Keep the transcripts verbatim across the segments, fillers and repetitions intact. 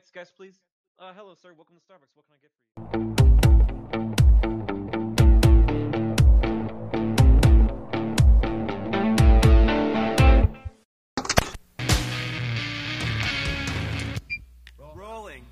Next guest, please. Uh, hello, sir. Welcome to Starbucks. What can I get for you? Rolling.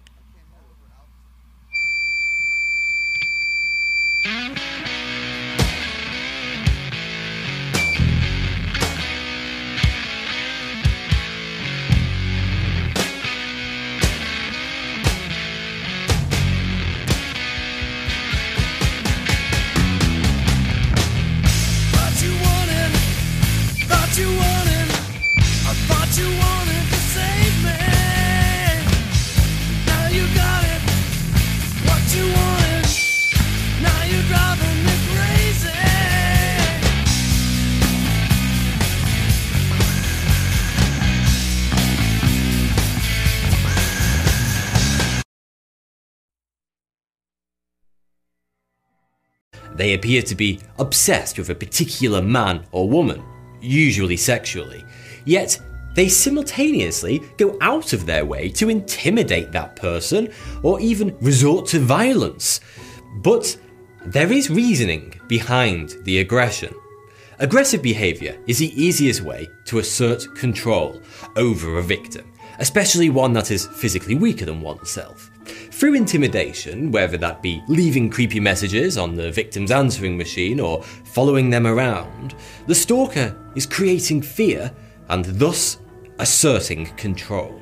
They appear to be obsessed with a particular man or woman, usually sexually, yet they simultaneously go out of their way to intimidate that person or even resort to violence. But there is reasoning behind the aggression. Aggressive behaviour is the easiest way to assert control over a victim, especially one that is physically weaker than oneself. Through intimidation, whether that be leaving creepy messages on the victim's answering machine or following them around, the stalker is creating fear and thus asserting control.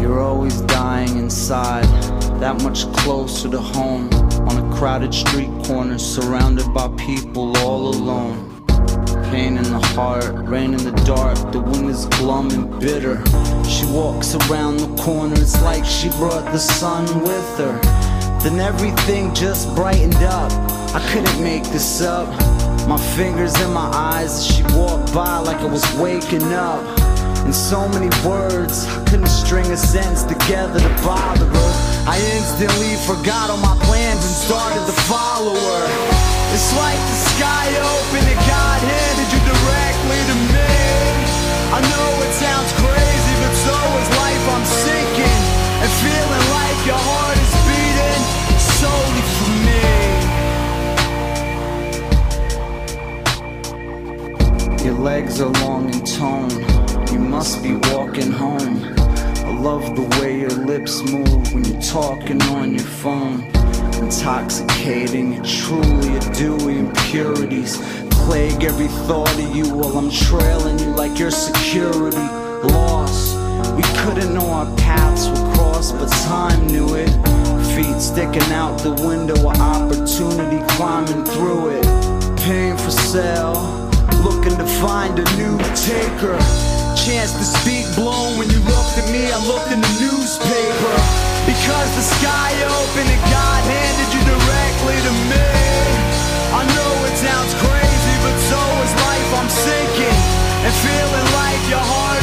You're always dying inside, that much closer to home, on a crowded street corner, surrounded by people all alone. Pain in the heart, rain in the dark, the wind is glum and bitter. She walks around the corner, it's like she brought the sun with her. Then everything just brightened up, I couldn't make this up. My fingers in my eyes as she walked by like I was waking up. In so many words, I couldn't string a sentence together to bother her. I instantly forgot all my plans and started to follow her. It's like the sky opened and God handed you directly to me. I know it sounds crazy, but so is life. I'm sinking and feeling like your heart is beating solely for me. Your legs are long and toned, you must be walking home. I love the way your lips move when you're talking on your phone. Intoxicating, you truly adore impurities. Plague every thought of you while I'm trailing you like your security. Lost, we couldn't know our paths would cross, but time knew it. Feet sticking out the window, an opportunity climbing through it. Pain for sale, looking to find a new taker. Chance to speak blown when you looked at me, I looked in the newspaper. Because the sky opened and God handed you directly to me. I know it sounds crazy, but so is life. I'm sinking and feeling like your heart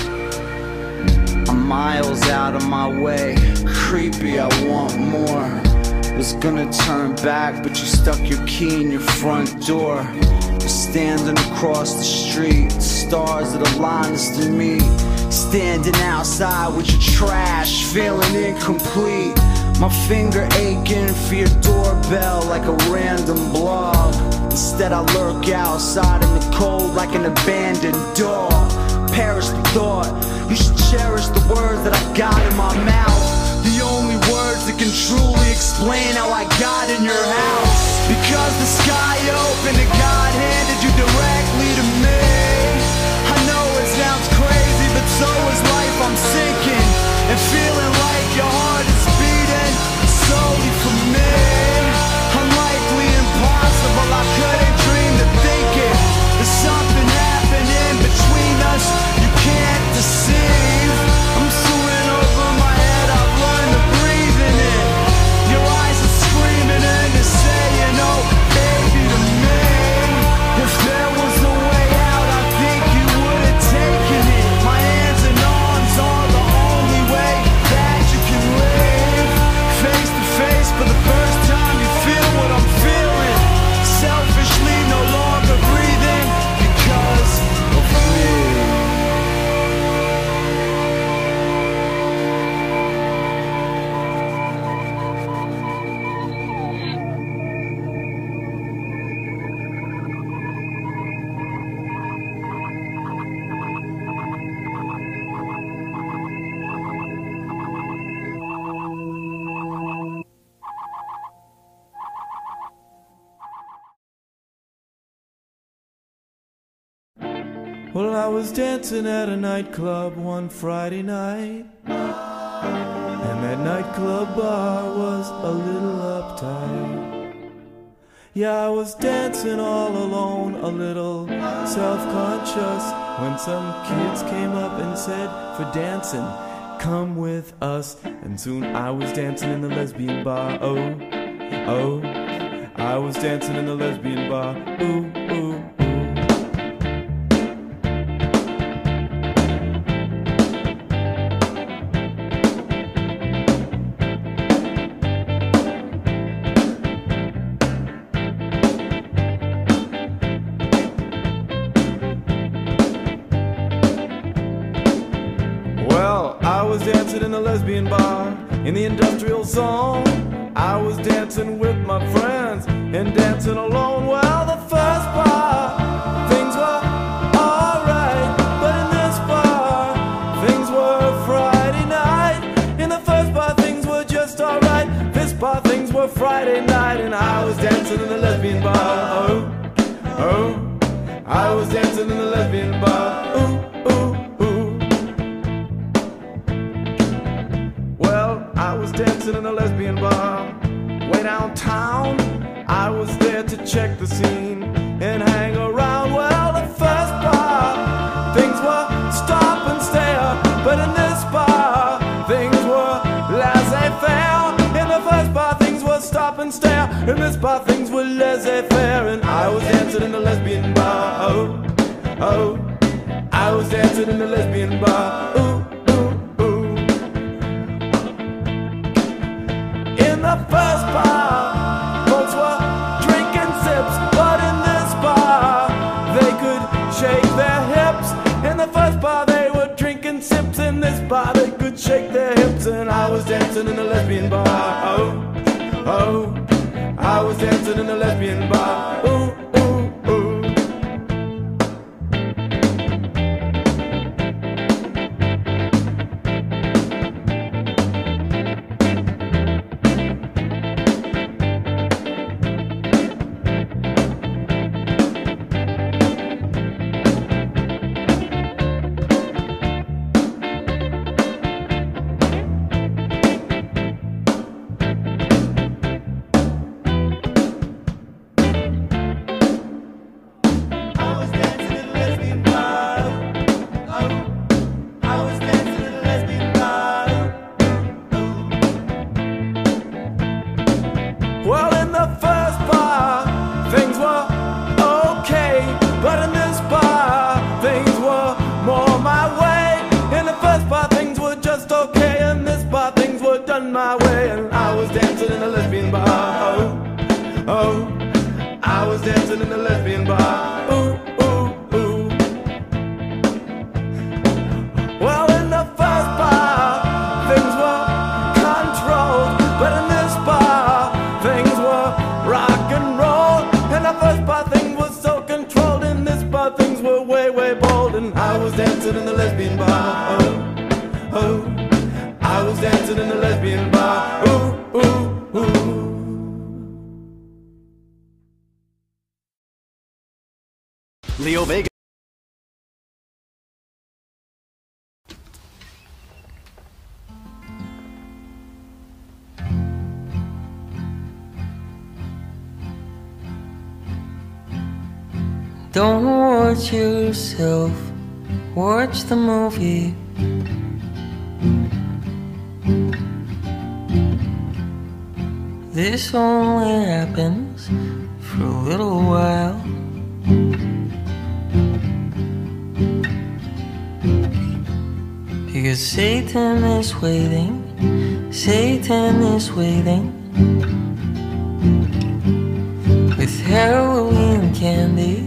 is beating solely for me. I'm miles out of my way, creepy, I want more. Was gonna turn back, but you stuck your key in your front door. You're standing across the street, stars that align us to meet. Standing outside with your trash, feeling incomplete. My finger aching for your doorbell like a random blog. Instead I lurk outside in the cold like an abandoned dog. Perish the thought, you should cherish the words that I got in my mouth. The only words that can truly explain how I got in your house. Because the sky opened and God handed you directly to me. I know it sounds crazy, but so is life. I'm sinking and feeling like your heart is beating solely for me. Unlikely, impossible, I couldn't dream to think it. There's something happening between us you can't deceive. I'm swimming. Well, I was dancing at a nightclub one Friday night, and that nightclub bar was a little uptight. Yeah, I was dancing all alone, a little self-conscious, when some kids came up and said, for dancing, come with us. And soon I was dancing in the lesbian bar. Oh, oh, I was dancing in the lesbian bar. Ooh, ooh. Dancing in a lesbian bar in the industrial zone. I was dancing with my friends and dancing alone. Well, the first bar, things were alright, but in this bar, things were Friday night. In the first bar, things were just alright. This bar, things were Friday night, and I was dancing in a lesbian bar. Oh, oh, I was dancing in a lesbian bar. Ooh. Dancing in a lesbian bar way downtown. I was there to check the scene and hang around. Well, the first bar, things were stop and stare, but in this bar, things were laissez-faire. In the first bar, things were stop and stare. In this bar, things were laissez-faire. And I was dancing in a lesbian bar. Oh, oh, I was dancing in a lesbian bar. Ooh. In the first bar, folks were drinking sips, but in this bar, they could shake their hips. In the first bar, they were drinking sips. In this bar, they could shake their hips. And I was dancing in a lesbian bar. Oh, oh, I was dancing in a lesbian bar. Ooh. My way, and I was dancing in a lesbian bar. Oh, oh, I was dancing in a lesbian bar. Ooh, ooh, ooh. Well, in the first bar, things were controlled, but in this bar, things were rock and roll. In the first bar, things were so controlled. In this bar, things were way, way bold, and I was dancing in the lesbian bar. Oh, oh. I was dancing in a lesbian bar. Ooh, ooh, ooh. Leo Vega. Don't watch yourself, watch the movie. This only happens for a little while. Because Satan is waiting, Satan is waiting with Halloween candy.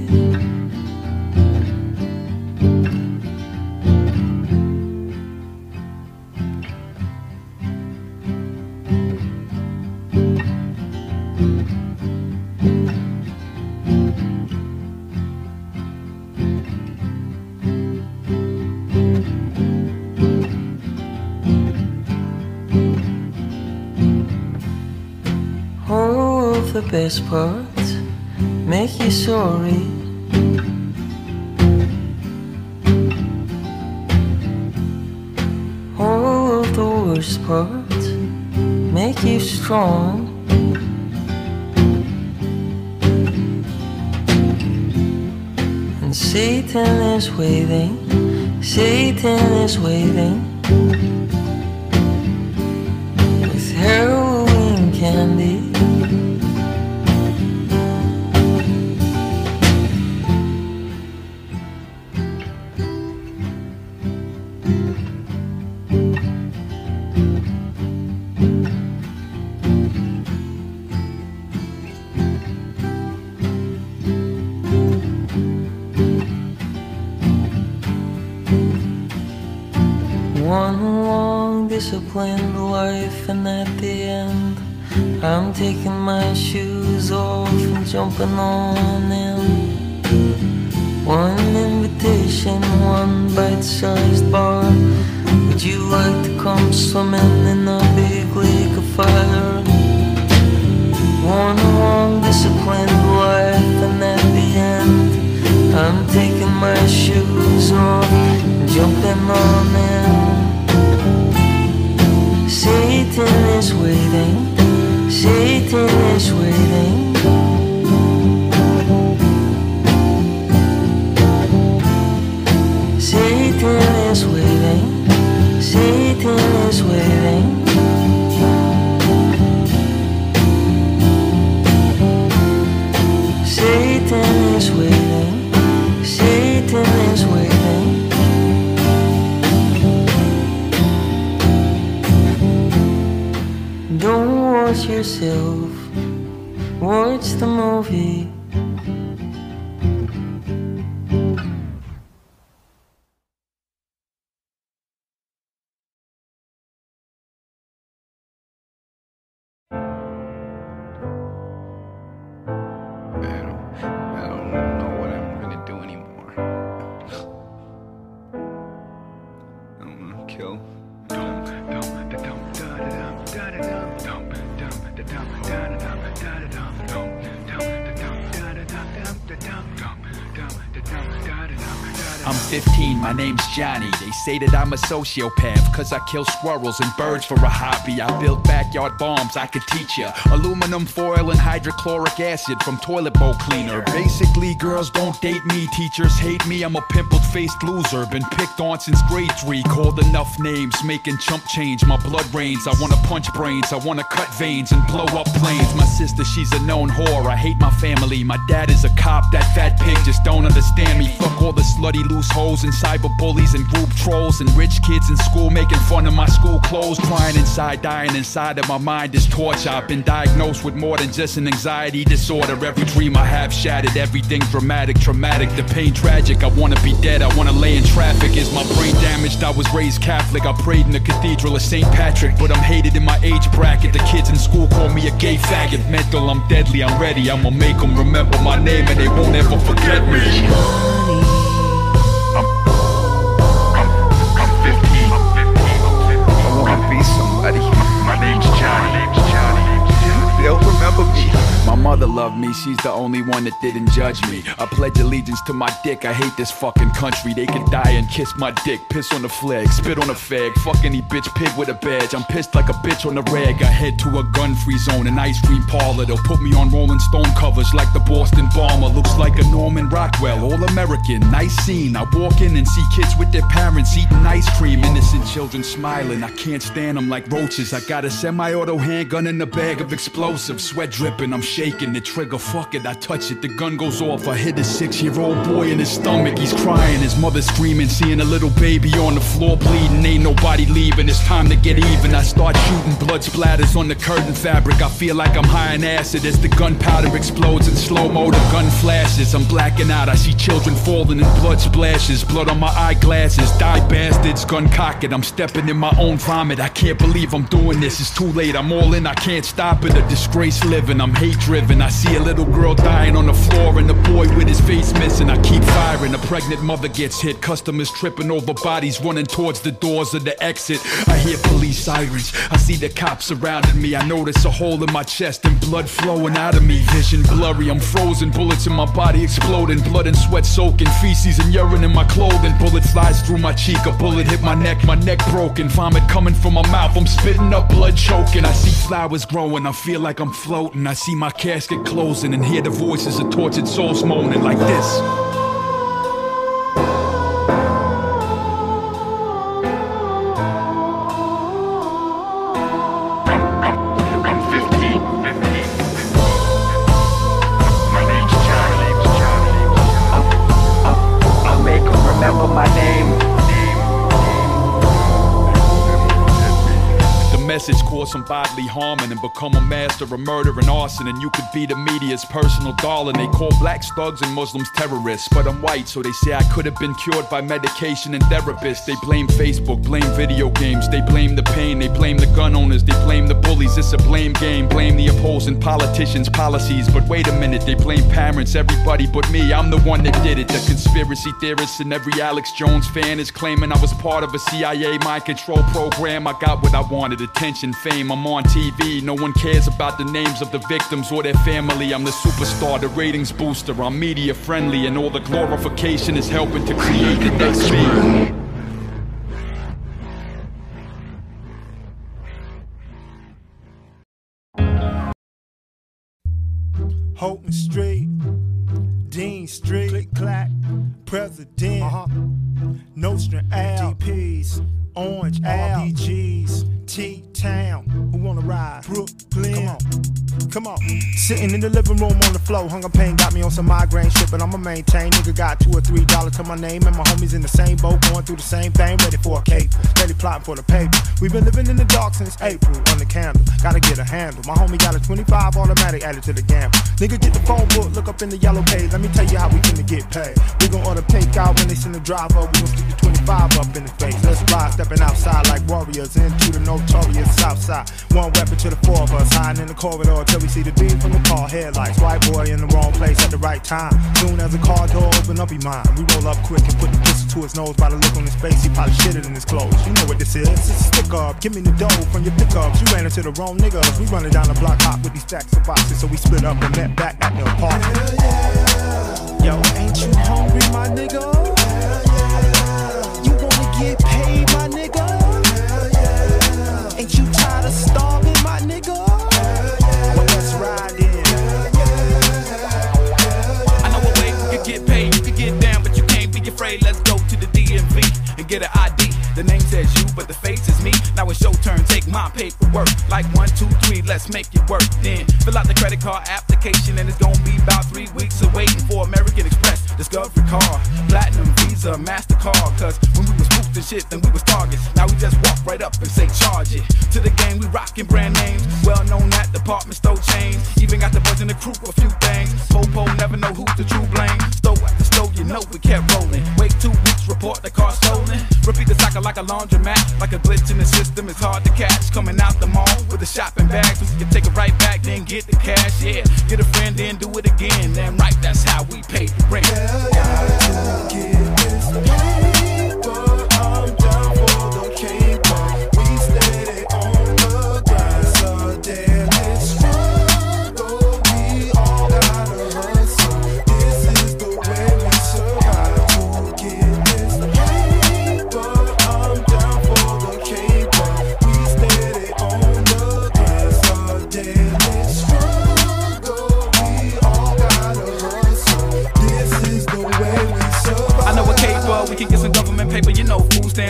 The best parts make you sorry. newest parts make you strong. And Satan is waiting, Satan is waiting, with heroin candy. One long disciplined life, and at the end I'm taking my shoes off and jumping on in. One invitation, one bite-sized bar. Would you like to come swimming in a big lake of fire? One long disciplined life, and at the end I'm taking my shoes off and jumping on in. Satan is waiting, Satan is waiting. Satan is waiting, Satan is waiting. Satan is waiting, Satan is waiting. Don't watch yourself, watch the movie. I'm fifteen, my name's Johnny. They say that I'm a sociopath, cause I kill squirrels and birds for a hobby. I build backyard bombs, I could teach ya. Aluminum foil and hydrochloric acid from toilet bowl cleaner. Basically, girls don't date me, teachers hate me. I'm a pimpled-faced loser, been picked on since grade three. Called enough names, making chump change. My blood rains, I wanna punch brains, I wanna cut veins and blow up planes. My sister, she's a known whore, I hate my family. My dad is a cop, that fat pig just don't understand me. Fuck all the slutty loose hoes and cyber bullies and group trolls and rich kids in school making fun of my school clothes. Crying inside, dying inside of my mind is torture. I've been diagnosed with more than just an anxiety disorder. Every dream I have shattered, everything dramatic, traumatic, the pain tragic. I wanna be dead, I wanna lay in traffic. Is my brain damaged? I was raised Catholic. I prayed in the cathedral of Saint Patrick, but I'm hated in my age bracket. The kids in school call me a gay faggot. Mental, I'm deadly, I'm ready. I'ma make them remember my name and they won't ever forget me. Mother loved me, she's the only one that didn't judge me. I pledge allegiance to my dick, I hate this fucking country. They can die and kiss my dick, piss on the flag, spit on a fag, fuck any bitch pig with a badge. I'm pissed like a bitch on the rag. I head to a gun-free zone, an ice cream parlor. They'll put me on Rolling Stone covers like the Boston Bomber. Looks like a Norman Rockwell, all-American, nice scene. I walk in and see kids with their parents eating ice cream. Innocent children smiling, I can't stand them like roaches. I got a semi-auto handgun and a bag of explosives. Sweat dripping, I'm shaking. The trigger, fuck it, I touch it, the gun goes off. I hit a six-year-old boy in his stomach, he's crying, his mother screaming. Seeing a little baby on the floor bleeding, ain't nobody leaving, it's time to get even. I start shooting, blood splatters on the curtain fabric. I feel like I'm high on acid as the gunpowder explodes in slow-mo. The gun flashes, I'm blacking out, I see children falling and blood splashes. Blood on my eyeglasses, die bastards, gun cocked. I'm stepping in my own vomit, I can't believe I'm doing this. It's too late, I'm all in, I can't stop it. A disgrace living, I'm hate-driven. I see a little girl dying on the floor and a boy with his face missing. I keep firing, a pregnant mother gets hit. Customers tripping over bodies running towards the doors of the exit. I hear police sirens, I see the cops surrounding me. I notice a hole in my chest and blood flowing out of me. Vision blurry, I'm frozen, bullets in my body exploding. Blood and sweat soaking, feces and urine in my clothing. Bullet slides through my cheek, a bullet hit my neck, my neck neck broken, vomit coming from my mouth, I'm spitting up blood choking. I see flowers growing, I feel like I'm floating. I see my casket closing and hear the voices of tortured souls moaning like this. Message cause some bodily harming and become a master of murder and arson, and you could be the media's personal darling. They call blacks thugs and Muslims terrorists, but I'm white, so they say I could have been cured by medication and therapists. They blame Facebook, blame video games, they blame the pain, they blame the gun owners, they blame the bullies. It's a blame game, blame the opposing politicians' policies. But wait a minute, they blame parents, everybody but me. I'm the one that did it. The conspiracy theorists and every Alex Jones fan is claiming I was part of a C I A mind control program. I got what I wanted, to attention, fame, I'm on T V. No one cares about the names of the victims or their family. I'm the superstar, the ratings booster, I'm media friendly, and all the glorification is helping to create the next me. Houghton Street, Dean Street, click clack, President, uh-huh. Nostrand Ave, D Ps, Orange Ave, R B Gs, T-Town, who wanna ride? Brooklyn, come on, come on. Sitting in the living room on the floor, hunger pain got me on some migraine shit, but I'ma maintain. Nigga got two or three dollars to my name, and my homies in the same boat, going through the same thing, ready for a cape, ready plotting for the paper. We've been living in the dark since April, on the candle, gotta get a handle. My homie got a twenty-five automatic added to the gamble. Nigga get the phone book, look up in the yellow page. Let me tell you how we finna get paid. We gon' order takeout when they send the driver. We gon' stick the twenty-five up in the face. Let's ride, stepping outside like warriors into the no. Notorious Southside, one weapon to the four of us, hiding in the corridor till we see the beam from the car headlights. White boy in the wrong place at the right time. Soon as the car door open up, he mine. We roll up quick and put the pistol to his nose. By the look on his face, he probably shitted in his clothes. You know what this is? It's a stick up. Give me the dough from your pickups. You ran into the wrong niggas. We running down the block hot with these stacks of boxes, so we split up and met back at the apartment. Yeah, yeah. Yo, ain't you hungry, my nigga? Yeah, yeah. You wanna get paid, my nigga? Ain't you tired of starving, my nigga? Yeah, yeah, well, let's ride in. Yeah, yeah, yeah. I know a way you can get paid, you can get down, but you can't be afraid. Let's go to the D M V and get an I D. The name says you, but the face is me. Now it's your turn, take my paperwork. Like one, two, three, let's make it work. Then fill out the credit card application, and it's gonna be about three weeks of waiting for American Express, Discovery Card, Platinum, Visa, MasterCard. Cause when we was spooked and shit, then we was targets. Now we just walk right up and say charge it. To the game, we rockin' brand names, well known at department store chains. Even got the boys in the crew for a few things. Popo never know who's the true blame. Stow at the store, you know we kept rolling. Wait two weeks, report the car stolen. Repeat the cycle like a laundromat, like a glitch in the system, it's hard to catch. Coming out the mall with a shopping bag, so we can take it right back, then get the cash. Yeah, get a friend, then do it again. Damn right, that's how we pay the rent. Yeah, yeah, yeah.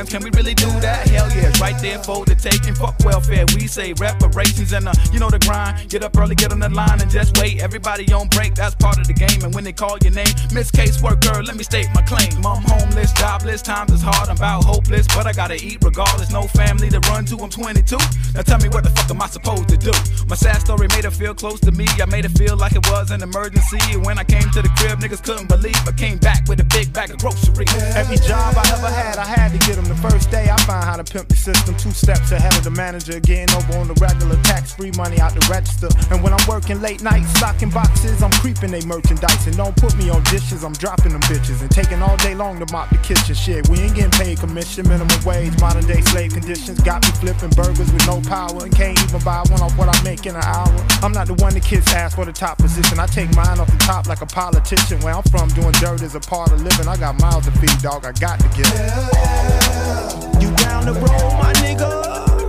Can we really do that? Hell yeah, it's right there for the taking. Fuck welfare, we say reparations and uh, you know the grind. Get up early, get on the line and just wait. Everybody on break, that's part of the game. And when they call your name, Miss Caseworker, let me state my claim. I'm homeless, jobless, times is hard, I'm about hopeless. But I gotta eat regardless, no family to run to, I'm twenty-two. Now tell me what the fuck am I supposed to do? My sad story made her feel close to me. I made her feel like it was an emergency. And when I came to the crib, niggas couldn't believe I came back with a big bag of groceries. Every job I ever had, I had to get them. The first day I find how to pimp the system, two steps ahead of the manager, getting over on the regular, tax-free money out the register. And when I'm working late nights, stocking boxes, I'm creeping they merchandise. And don't put me on dishes, I'm dropping them bitches and taking all day long to mop the kitchen. Shit, we ain't getting paid commission, minimum wage, modern day slave conditions. Got me flipping burgers with no power and can't even buy one off what I make in an hour. I'm not the one that kids ask for the top position, I take mine off the top like a politician. Where I'm from, doing dirt is a part of living. I got miles to feed, dog, I got to get it. You down the road, my nigga.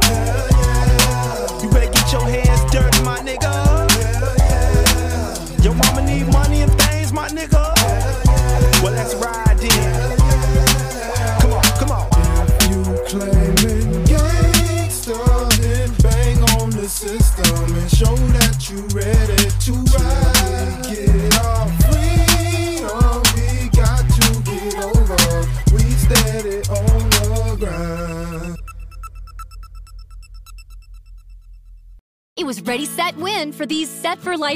Yeah, yeah. You better get your hands dirty, my nigga. Yeah, yeah. Your mama need money and things, my nigga. Yeah, yeah. Well, let's ride in. Yeah, yeah. Come on, come on. If you claimin' gangsta, then bang on the system and show that you ready to ride. Get off freedom, we got to get over. We steady on the grind. It was Ready, Set, Win for these Set for Life